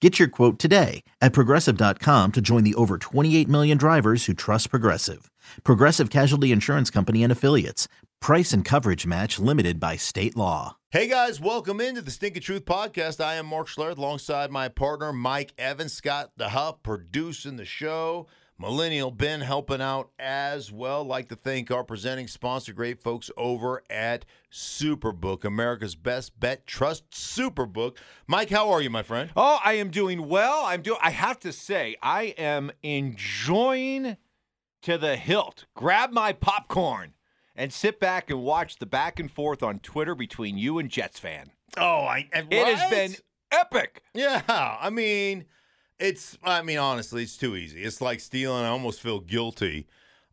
Get your quote today at Progressive.com to join the over 28 million drivers who trust Progressive. Progressive Casualty Insurance Company and Affiliates. Price and coverage match limited by state law. Hey guys, welcome into the Stink of Truth podcast. I am Mark Schlereth alongside my partner Mike Evans, Scott the Huff producing the show. Millennial Ben helping out as well. I'd like to thank our presenting sponsor, great folks over at Superbook, America's best bet trust, Superbook. Mike, how are you, my friend? Oh, I am doing well. I have to say, I am enjoying to the hilt. Grab my popcorn and sit back and watch the back and forth on Twitter between you and Jets fan. It has been epic. Yeah, honestly, it's too easy. It's like stealing. I almost feel guilty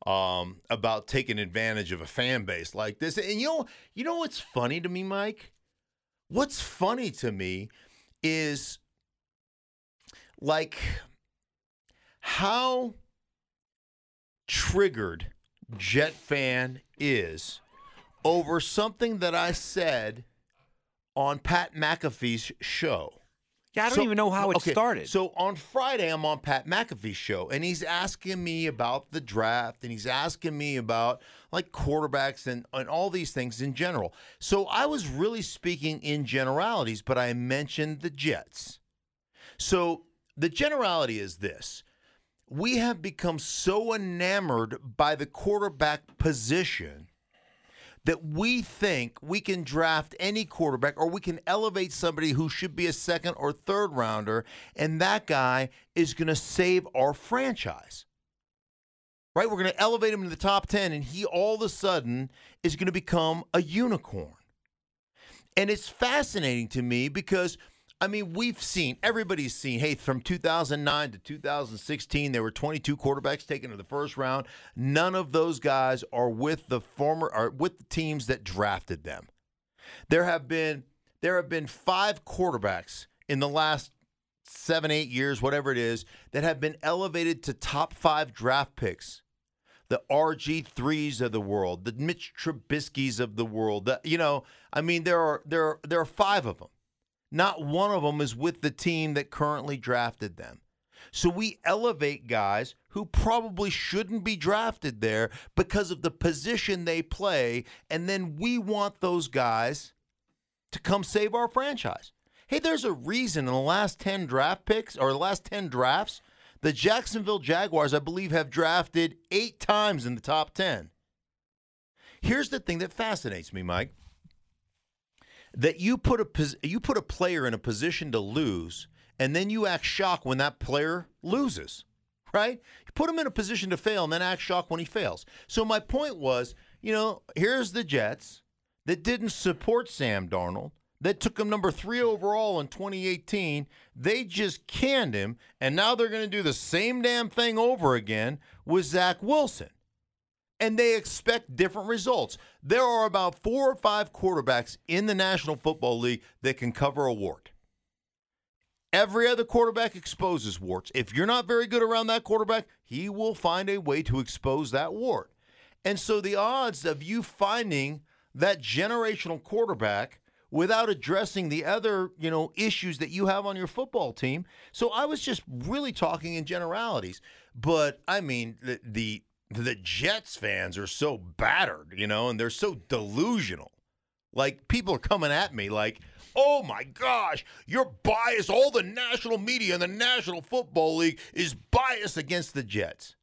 about taking advantage of a fan base like this. And you know what's funny to me, Mike? What's funny to me is, like, how triggered Jet fan is over something that I said on Pat McAfee's show. Yeah, I don't even know how it started. So on Friday, I'm on Pat McAfee's show, and he's asking me about the draft, and he's asking me about, like, quarterbacks and all these things in general. So I was really speaking in generalities, but I mentioned the Jets. So the generality is this. We have become so enamored by the quarterback position that we think we can draft any quarterback, or we can elevate somebody who should be a second or third rounder, and that guy is going to save our franchise, right? We're going to elevate him to the top 10, and he all of a sudden is going to become a unicorn. And it's fascinating to me because, everybody's seen, hey, from 2009 to 2016, there were 22 quarterbacks taken in the first round. None of those guys are with the teams that drafted them. There have been five quarterbacks in the last 7-8 years, whatever it is, that have been elevated to top 5 draft picks. The RG3s of the world, the Mitch Trubiskys of the world. There are 5 of them. Not one of them is with the team that currently drafted them. So we elevate guys who probably shouldn't be drafted there because of the position they play, and then we want those guys to come save our franchise. Hey, there's a reason in the last 10 draft picks, or the last 10 drafts, the Jacksonville Jaguars, I believe, have drafted 8 times in the top 10. Here's the thing that fascinates me, Mike. That you put a player in a position to lose, and then you act shocked when that player loses, right? You put him in a position to fail, and then act shocked when he fails. So my point was, here's the Jets that didn't support Sam Darnold, that took him number 3 overall in 2018. They just canned him, and now they're going to do the same damn thing over again with Zach Wilson. And they expect different results. There are about 4 or 5 quarterbacks in the National Football League that can cover a wart. Every other quarterback exposes warts. If you're not very good around that quarterback, he will find a way to expose that wart. And so the odds of you finding that generational quarterback without addressing the other, issues that you have on your football team. So I was just really talking in generalities. But, the Jets fans are so battered, and they're so delusional. Like, people are coming at me like, oh my gosh, you're biased. All the national media and the National Football League is biased against the Jets.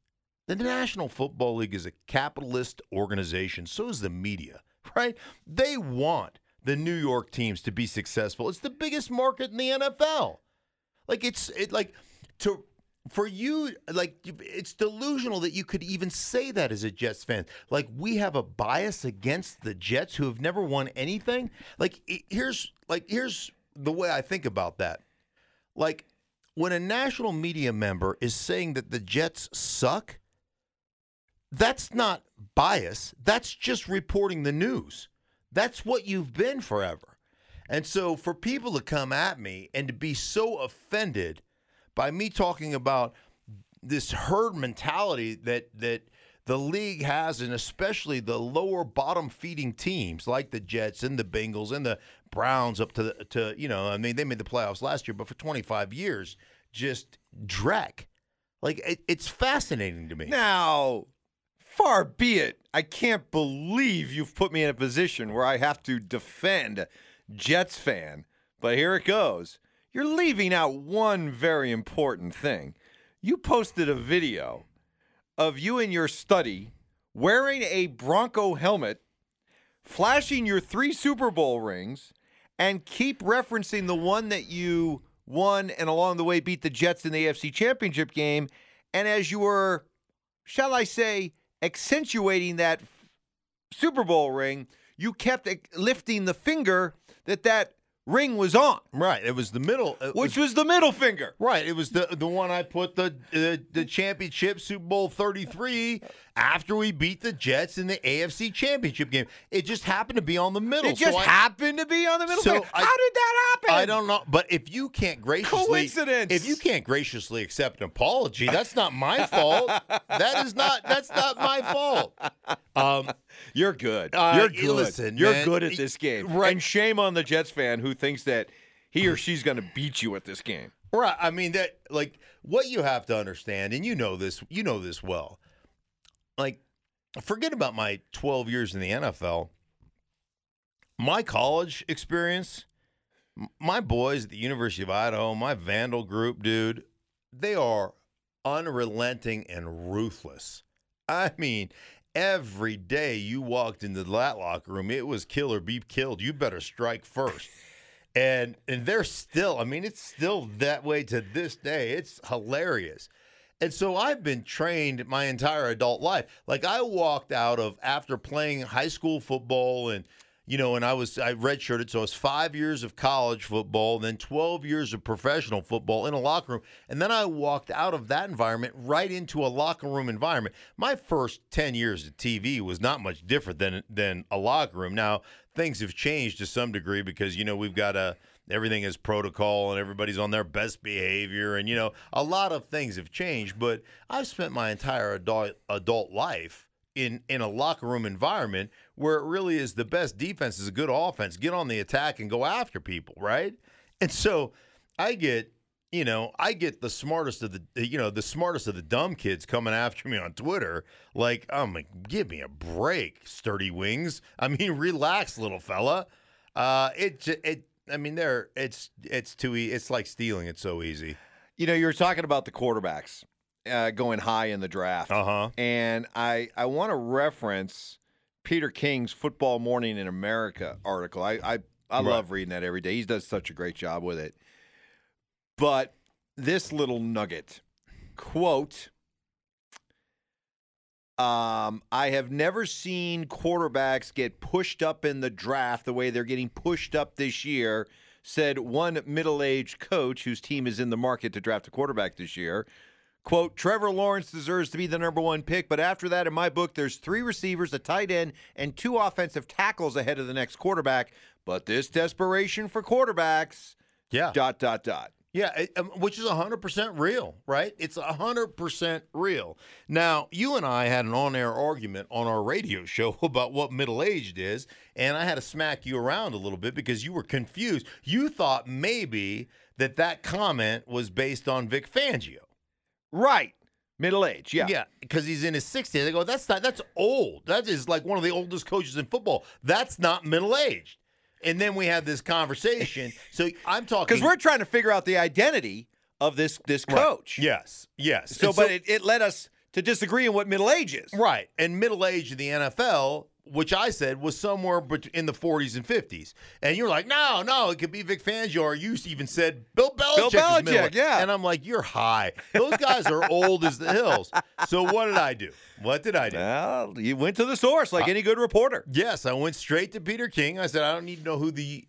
The National Football League is a capitalist organization. So is the media, right? They want the New York teams to be successful. It's the biggest market in the NFL. For you, it's delusional that you could even say that as a Jets fan. Like, we have a bias against the Jets who have never won anything. Here's the way I think about that. Like, when a national media member is saying that the Jets suck, That's not bias. That's just reporting the news. That's what you've been forever. And so for people to come at me and to be so offended by me talking about this herd mentality that the league has, and especially the lower bottom feeding teams like the Jets and the Bengals and the Browns up to you know, I mean, they made the playoffs last year, but for 25 years, just dreck. Like, it's fascinating to me. Now, far be it, I can't believe you've put me in a position where I have to defend Jets fan, but here it goes. You're leaving out one very important thing. You posted a video of you in your study wearing a Bronco helmet, flashing your 3 Super Bowl rings, and keep referencing the one that you won and along the way beat the Jets in the AFC Championship game. And as you were, shall I say, accentuating that Super Bowl ring, you kept lifting the finger that ring was on. Right. It was the middle. Which was the middle finger. Right. It was the one I put the championship, Super Bowl 33, after we beat the Jets in the AFC Championship game. It just happened to be on the middle. It just happened to be on the middle finger. How did that happen? I don't know. But if you can't graciously. Coincidence. If you can't graciously accept an apology, that's not my fault. That's not my fault. You're good. You're good. Listen, you're good at this game. Right. And shame on the Jets fan who thinks that he or she's going to beat you at this game. Right. I mean, that, like, what you have to understand, and you know this well. Like, forget about my 12 years in the NFL. My college experience, my boys at the University of Idaho, my Vandal group, dude, they are unrelenting and ruthless. I mean, every day you walked into that locker room, it was kill or be killed. You better strike first. And they're still, I mean, it's still that way to this day. It's hilarious. And so I've been trained my entire adult life. Like, I walked out of, after playing high school football and, you know, and I redshirted, so it was 5 years of college football, then 12 years of professional football in a locker room. And then I walked out of that environment right into a locker room environment. My first 10 years of TV was not much different than a locker room. Now, things have changed to some degree because, you know, we've got everything is protocol and everybody's on their best behavior. And, you know, a lot of things have changed, but I've spent my entire adult life in a locker room environment where it really is the best defense is a good offense. Get on the attack and go after people, right? And so I get the smartest of the dumb kids coming after me on Twitter. Like, I'm like, give me a break, sturdy wings. I mean, relax, little fella. It's too easy. It's like stealing. It's so easy. You know, you were talking about the quarterbacks going high in the draft. Uh-huh. And I want to reference Peter King's Football Morning in America article. I love reading that every day. He does such a great job with it. But this little nugget, quote, I have never seen quarterbacks get pushed up in the draft the way they're getting pushed up this year, said one middle-aged coach whose team is in the market to draft a quarterback this year. Quote, Trevor Lawrence deserves to be the number 1 pick, but after that, in my book, there's 3 receivers, a tight end, and 2 offensive tackles ahead of the next quarterback. But this desperation for quarterbacks, ... Yeah, which is 100% real, right? It's 100% real. Now, you and I had an on-air argument on our radio show about what middle-aged is, and I had to smack you around a little bit because you were confused. You thought maybe that comment was based on Vic Fangio. Right. Middle-aged, yeah. Yeah, because he's in his 60s. I go, that's old. That is like one of the oldest coaches in football. That's not middle-aged. And then we had this conversation. So I'm talking because we're trying to figure out the identity of this coach. Right. Yes. So it led us to disagree on what middle age is. Right. And middle age in the NFL, which I said was somewhere in the 40s and 50s. And you're like, no, it could be Vic Fangio. Or you even said Bill Belichick is middle age. Yeah. And I'm like, you're high. Those guys are old as the hills. So what did I do? Well, you went to the source like any good reporter. Yes, I went straight to Peter King. I said, I don't need to know who the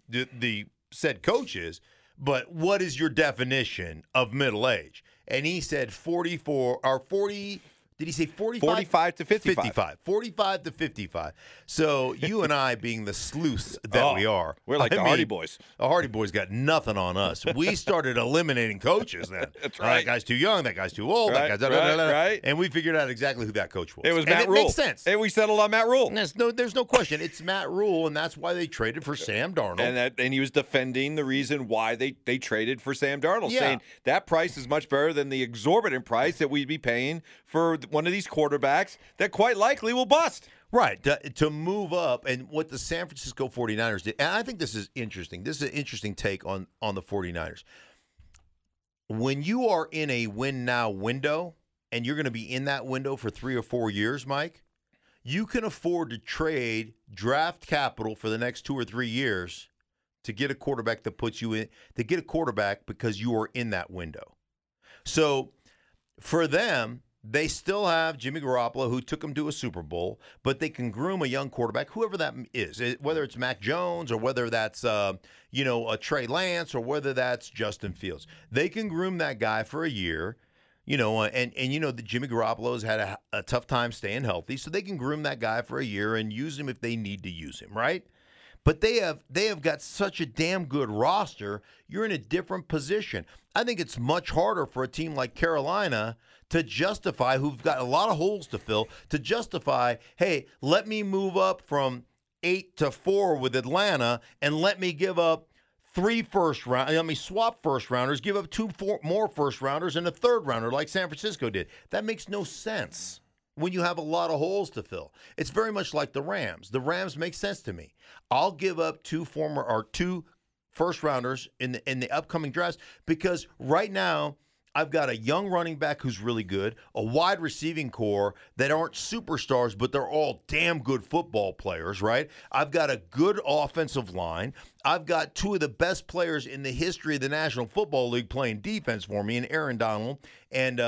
said coach is, but what is your definition of middle age? And he said 44 or 40 Did he say 45? 45 to 55. 55. 45 to 55. So you and I being the sleuths that we are. We're like the Hardy Boys. The Hardy Boys got nothing on us. We started eliminating coaches then. That's right. That guy's too young. That guy's too old. Right, that guy's right. And we figured out exactly who that coach was. It was Matt Rhule. It makes sense. And we settled on Matt Rhule. There's no question. It's Matt Rhule, and that's why they traded for Sam Darnold. And he was defending the reason why they traded for Sam Darnold, saying that price is much better than the exorbitant price that we'd be paying for one of these quarterbacks that quite likely will bust. Right, to move up, and what the San Francisco 49ers did, and I think this is interesting. This is an interesting take on the 49ers. When you are in a win-now window, and you're going to be in that window for 3 or 4 years, Mike, you can afford to trade draft capital for the next 2 or 3 years to get a quarterback that puts you in, to get a quarterback because you are in that window. So for them, they still have Jimmy Garoppolo, who took them to a Super Bowl, but they can groom a young quarterback, whoever that is, whether it's Mac Jones or whether that's a Trey Lance or whether that's Justin Fields. They can groom that guy for a year, the Jimmy Garoppolo's had a tough time staying healthy, so they can groom that guy for a year and use him if they need to use him, right? But they have got such a damn good roster, you're in a different position. I think it's much harder for a team like Carolina to justify, who've got a lot of holes to fill, to justify, hey, let me move up from 8 to 4 with Atlanta and let me give up 3 first-rounders, let me swap first-rounders, give up 2 more first-rounders and a third-rounder like San Francisco did. That makes no sense when you have a lot of holes to fill. It's very much like the Rams. The Rams make sense to me. I'll give up 2 first-rounders in the upcoming drafts because right now I've got a young running back who's really good, a wide receiving core that aren't superstars, but they're all damn good football players, right? I've got a good offensive line. I've got 2 of the best players in the history of the National Football League playing defense for me, and Aaron Donald and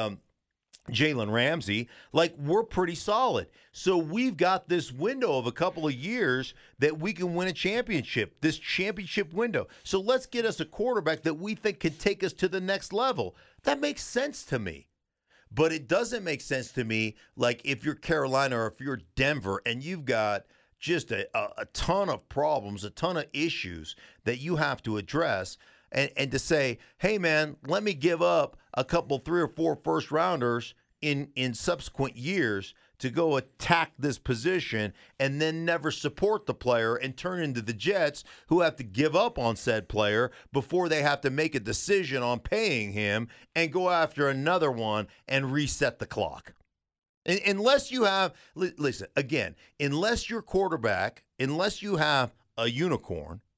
Jalen Ramsey. Like, we're pretty solid. So we've got this window of a couple of years that we can win a championship, this championship window. So let's get us a quarterback that we think can take us to the next level. That makes sense to me. But it doesn't make sense to me, like, if you're Carolina or if you're Denver and you've got just a ton of problems, a ton of issues that you have to address, and to say, hey, man, let me give up a couple, 3 or 4 first-rounders in subsequent years to go attack this position and then never support the player and turn into the Jets, who have to give up on said player before they have to make a decision on paying him and go after another one and reset the clock. Unless you have – listen, again, unless your quarterback, unless you have a unicorn –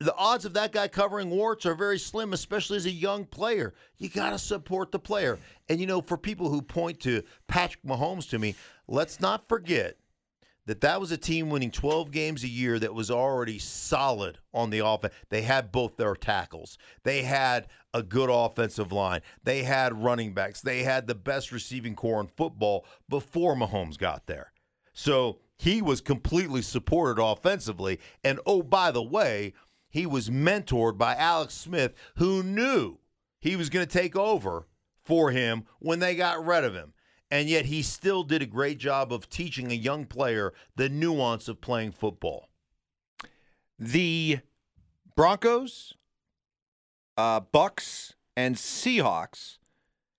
the odds of that guy covering warts are very slim, especially as a young player. You got to support the player. And, for people who point to Patrick Mahomes to me, let's not forget that was a team winning 12 games a year that was already solid on the offense. They had both their tackles. They had a good offensive line. They had running backs. They had the best receiving core in football before Mahomes got there. So he was completely supported offensively. And, oh, by the way, he was mentored by Alex Smith, who knew he was going to take over for him when they got rid of him. And yet he still did a great job of teaching a young player the nuance of playing football. The Broncos, Bucks, and Seahawks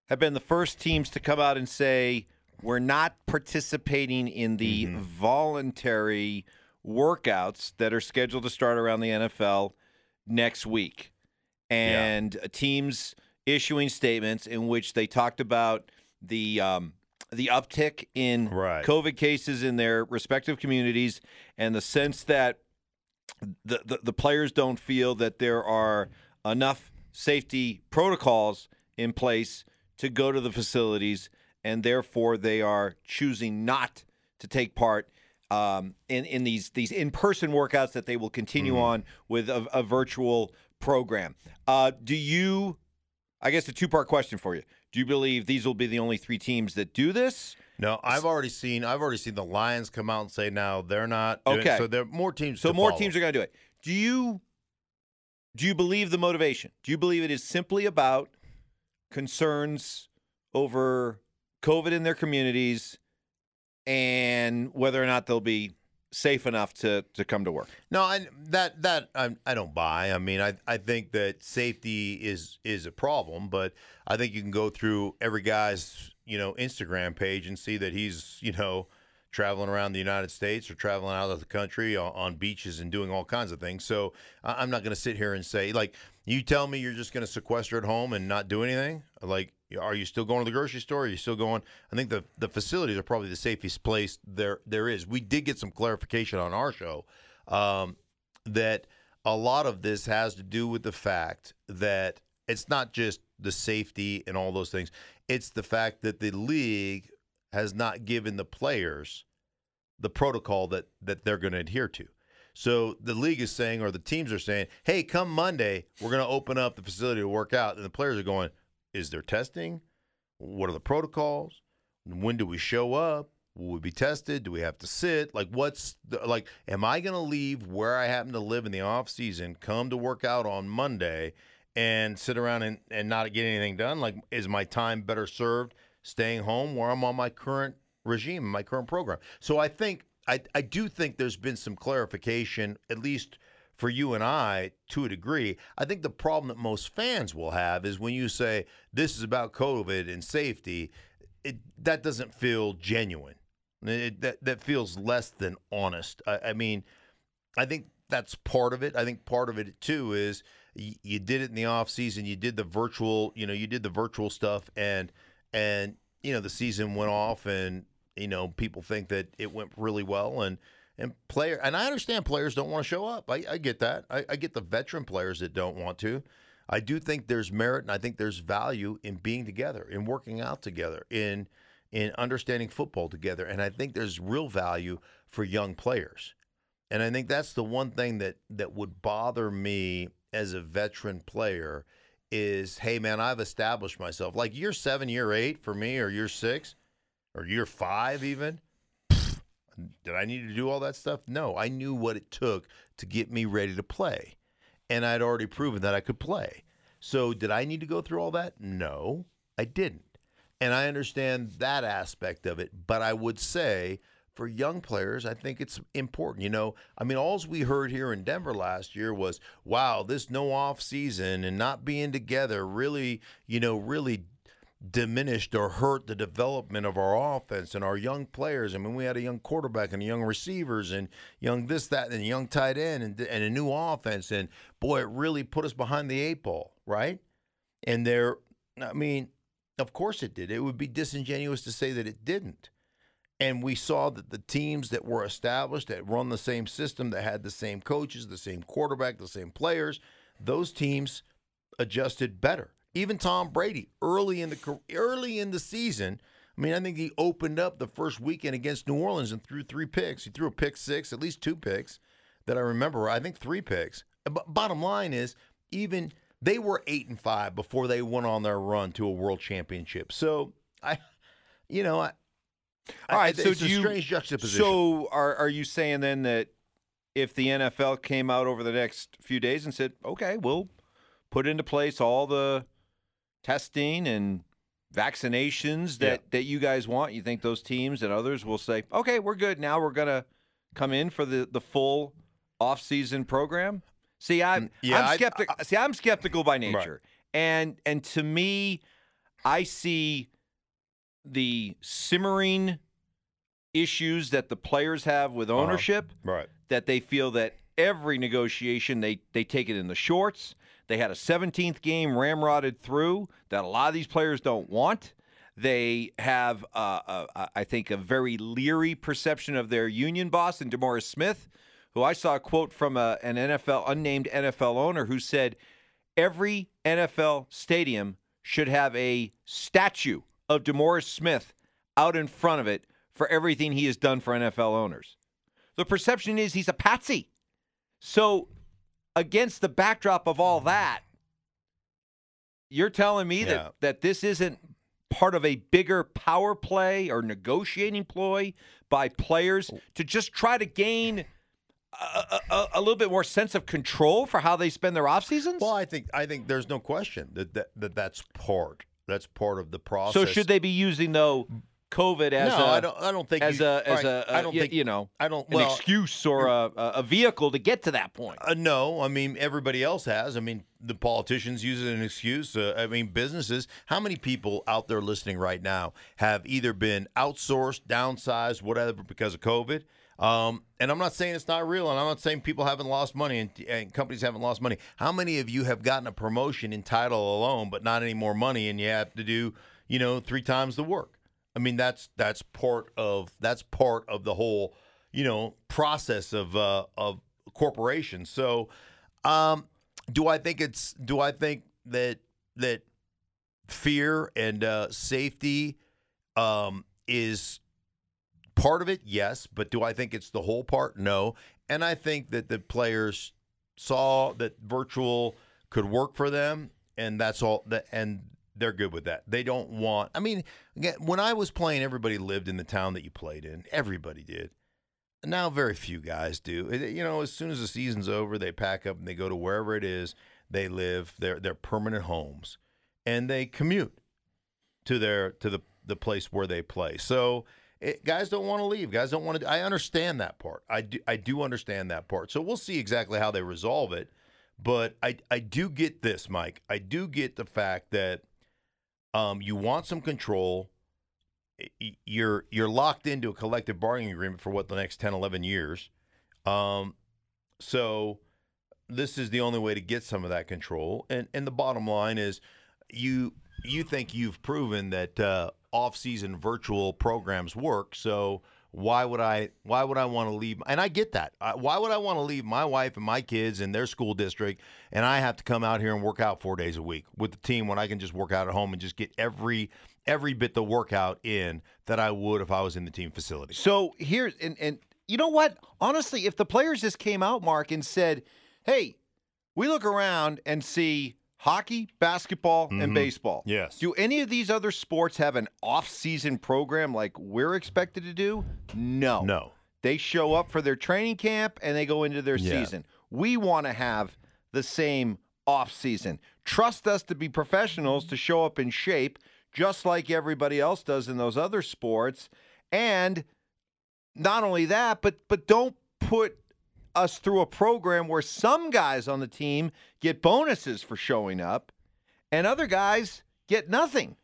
have been the first teams to come out and say, we're not participating in the voluntary workouts that are scheduled to start around the NFL next week. And teams issuing statements in which they talked about the uptick in COVID cases in their respective communities and the sense that the players don't feel that there are enough safety protocols in place to go to the facilities, and therefore they are choosing not to take part in these in-person workouts that they will continue on with a virtual program. I guess a two-part question for you. Do you believe these will be the only 3 teams that do this? No, I've already seen the Lions come out and say now they're not doing it. So there are more teams. So more teams are going to do it. Do you believe the motivation? Do you believe it is simply about concerns over COVID in their communities and whether or not they'll be safe enough to come to work. No, and that I don't buy. I mean, I think that safety is a problem, but I think you can go through every guy's, you know, Instagram page and see that he's, you know, traveling around the United States or traveling out of the country on beaches and doing all kinds of things. So I'm not going to sit here and say, like, you tell me you're just going to sequester at home and not do anything? Like, are you still going to the grocery store? Are you still going? I think the facilities are probably the safest place there is. We did get some clarification on our show that a lot of this has to do with the fact that it's not just the safety and all those things. It's the fact that the league has not given the players the protocol that they're going to adhere to. So the league is saying, or the teams are saying, hey, come Monday, we're going to open up the facility to work out. And the players are going, is there testing? What are the protocols? When do we show up? Will we be tested? Do we have to sit? Like, am I going to leave where I happen to live in the off season, come to work out on Monday, and sit around and not get anything done? Like, is my time better served staying home where I'm on my current regime, my current program? So I think I do think there's been some clarification, at least for you and I, to a degree. I think the problem that most fans will have is when you say this is about COVID and safety, that doesn't feel genuine. That feels less than honest. I mean, I think that's part of it. I think part of it, too, is you did it in the off season. You did the virtual, you did the virtual stuff, and the season went off, and, people think that it went really well, and I understand players don't want to show up. I get that. I get the veteran players that don't want to. I do think there's merit, and I think there's value in being together, in working out together, in understanding football together. And I think there's real value for young players. And I think that's the one thing that would bother me as a veteran player is, hey, man, I've established myself. Like year 7, year 8 for me, or year 6, or year 5 even. Did I need to do all that stuff? No, I knew what it took to get me ready to play, and I'd already proven that I could play. So did I need to go through all that? No, I didn't. And I understand that aspect of it, but I would say for young players, I think it's important. I mean, all we heard here in Denver last year was, wow, this no-off season and not being together really, really diminished or hurt the development of our offense and our young players. I mean, we had a young quarterback and young receivers and young this, that, and young tight end and a new offense. And, boy, it really put us behind the 8 ball, right? And I mean, of course it did. It would be disingenuous to say that it didn't. And we saw that the teams that were established, that run the same system, that had the same coaches, the same quarterback, the same players, those teams adjusted better. Even Tom Brady, early in the season, I mean, I think he opened up the first weekend against New Orleans and threw 3 picks. He threw a pick six, at least 2 picks that I remember. I think 3 picks. But bottom line is, even they were 8-5 before they went on their run to a world championship. So it's a strange juxtaposition. So are you saying then that if the NFL came out over the next few days and said, okay, we'll put into place all the testing and vaccinations that you guys want, you think those teams and others will say, okay, we're good now, we're going to come in for the full off-season program? See, I'm skeptical by nature. Right. And to me, I see the simmering issues that the players have with ownership, right, that they feel that every negotiation they take it in the shorts. They had a 17th game ramrodded through that a lot of these players don't want. They have, I think, a very leery perception of their union boss and Demoris Smith, who I saw a quote from an unnamed NFL owner who said, every NFL stadium should have a statue of Demoris Smith out in front of it for everything he has done for NFL owners. The perception is he's a patsy. So against the backdrop of all that, you're telling me that this isn't part of a bigger power play or negotiating ploy by players to just try to gain a little bit more sense of control for how they spend their off seasons? Well, I think there's no question that that's part That's part of the process. So should they be using though COVID as an excuse or a vehicle to get to that point? No, I mean everybody else has. I mean the politicians use it as an excuse. I mean businesses. How many people out there listening right now have either been outsourced, downsized, whatever because of COVID? And I'm not saying it's not real, and I'm not saying people haven't lost money and companies haven't lost money. How many of you have gotten a promotion in title alone, but not any more money, and you have to do, you know, 3 times the work? I mean, that's part of the whole, you know, process of corporations. So, do I think that fear and safety is part of it? Yes. But do I think it's the whole part? No. And I think that the players saw that virtual could work for them, and that's all. And they're good with that. They don't want – I mean, again, when I was playing, everybody lived in the town that you played in. Everybody did. Now very few guys do. You know, as soon as the season's over, they pack up and they go to wherever it is they live, their permanent homes, and they commute to the place where they play. So – guys don't want to leave. Guys don't want to. I understand that part. I do understand that part. So we'll see exactly how they resolve it. But I do get this, Mike. I do get the fact that you want some control. You're locked into a collective bargaining agreement for what, the next 10, 11 years. So this is the only way to get some of that control. And the bottom line is you think you've proven that off-season virtual programs work, so why would I want to leave? And I get that. Why would I want to leave my wife and my kids in their school district, and I have to come out here and work out 4 days a week with the team when I can just work out at home and just get every bit the workout in that I would if I was in the team facility? So here's and you know what? Honestly, if the players just came out, Mark, and said, "Hey, we look around and see." Hockey, basketball, and baseball. Yes. Do any of these other sports have an off-season program like we're expected to do? No. No. They show up for their training camp and they go into their season. We want to have the same off-season. Trust us to be professionals, to show up in shape, just like everybody else does in those other sports. And not only that, but don't put us through a program where some guys on the team get bonuses for showing up and other guys get nothing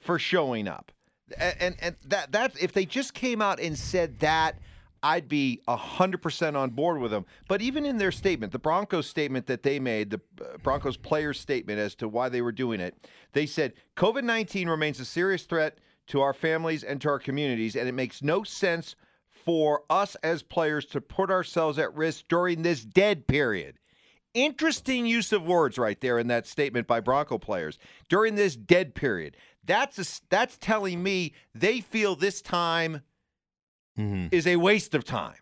for showing up. And that if they just came out and said that, I'd be 100% on board with them. But even in their statement, the Broncos statement that they made, the Broncos players statement as to why they were doing it, they said, COVID-19 remains a serious threat to our families and to our communities, and it makes no sense for us as players to put ourselves at risk during this dead period. Interesting use of words right there in that statement by Bronco players. During this dead period. That's telling me they feel this time is a waste of time.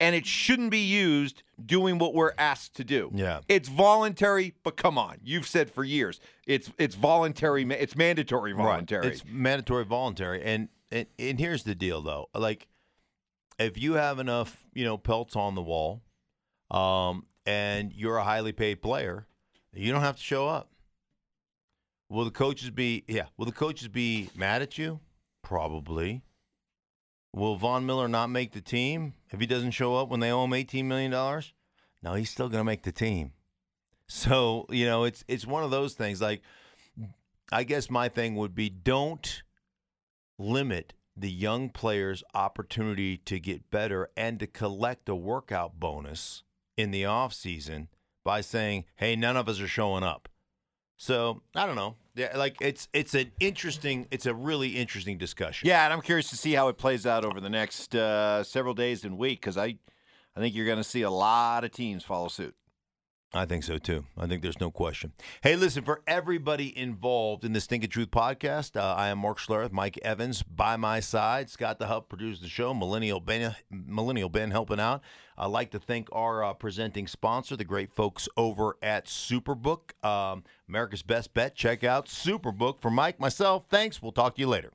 And it shouldn't be used doing what we're asked to do. Yeah. It's voluntary, but come on. You've said for years, it's voluntary. It's mandatory voluntary. Right. It's mandatory voluntary. And here's the deal, though. Like, if you have enough, you know, pelts on the wall, and you're a highly paid player, you don't have to show up. Will the coaches be? Yeah. Will the coaches be mad at you? Probably. Will Von Miller not make the team if he doesn't show up when they owe him $18 million? No, he's still going to make the team. So, you know, it's one of those things. Like, I guess my thing would be, don't limit the young players' opportunity to get better and to collect a workout bonus in the offseason by saying, hey, none of us are showing up. So, I don't know. Yeah, like, it's a really interesting discussion. Yeah, and I'm curious to see how it plays out over the next several days and week, because I think you're going to see a lot of teams follow suit. I think so, too. I think there's no question. Hey, listen, for everybody involved in the Stink of Truth podcast, I am Mark Schlereth, Mike Evans by my side. Scott the Hub produced the show, Millennial Ben helping out. I'd like to thank our presenting sponsor, the great folks over at Superbook. America's best bet. Check out Superbook. For Mike, myself, thanks. We'll talk to you later.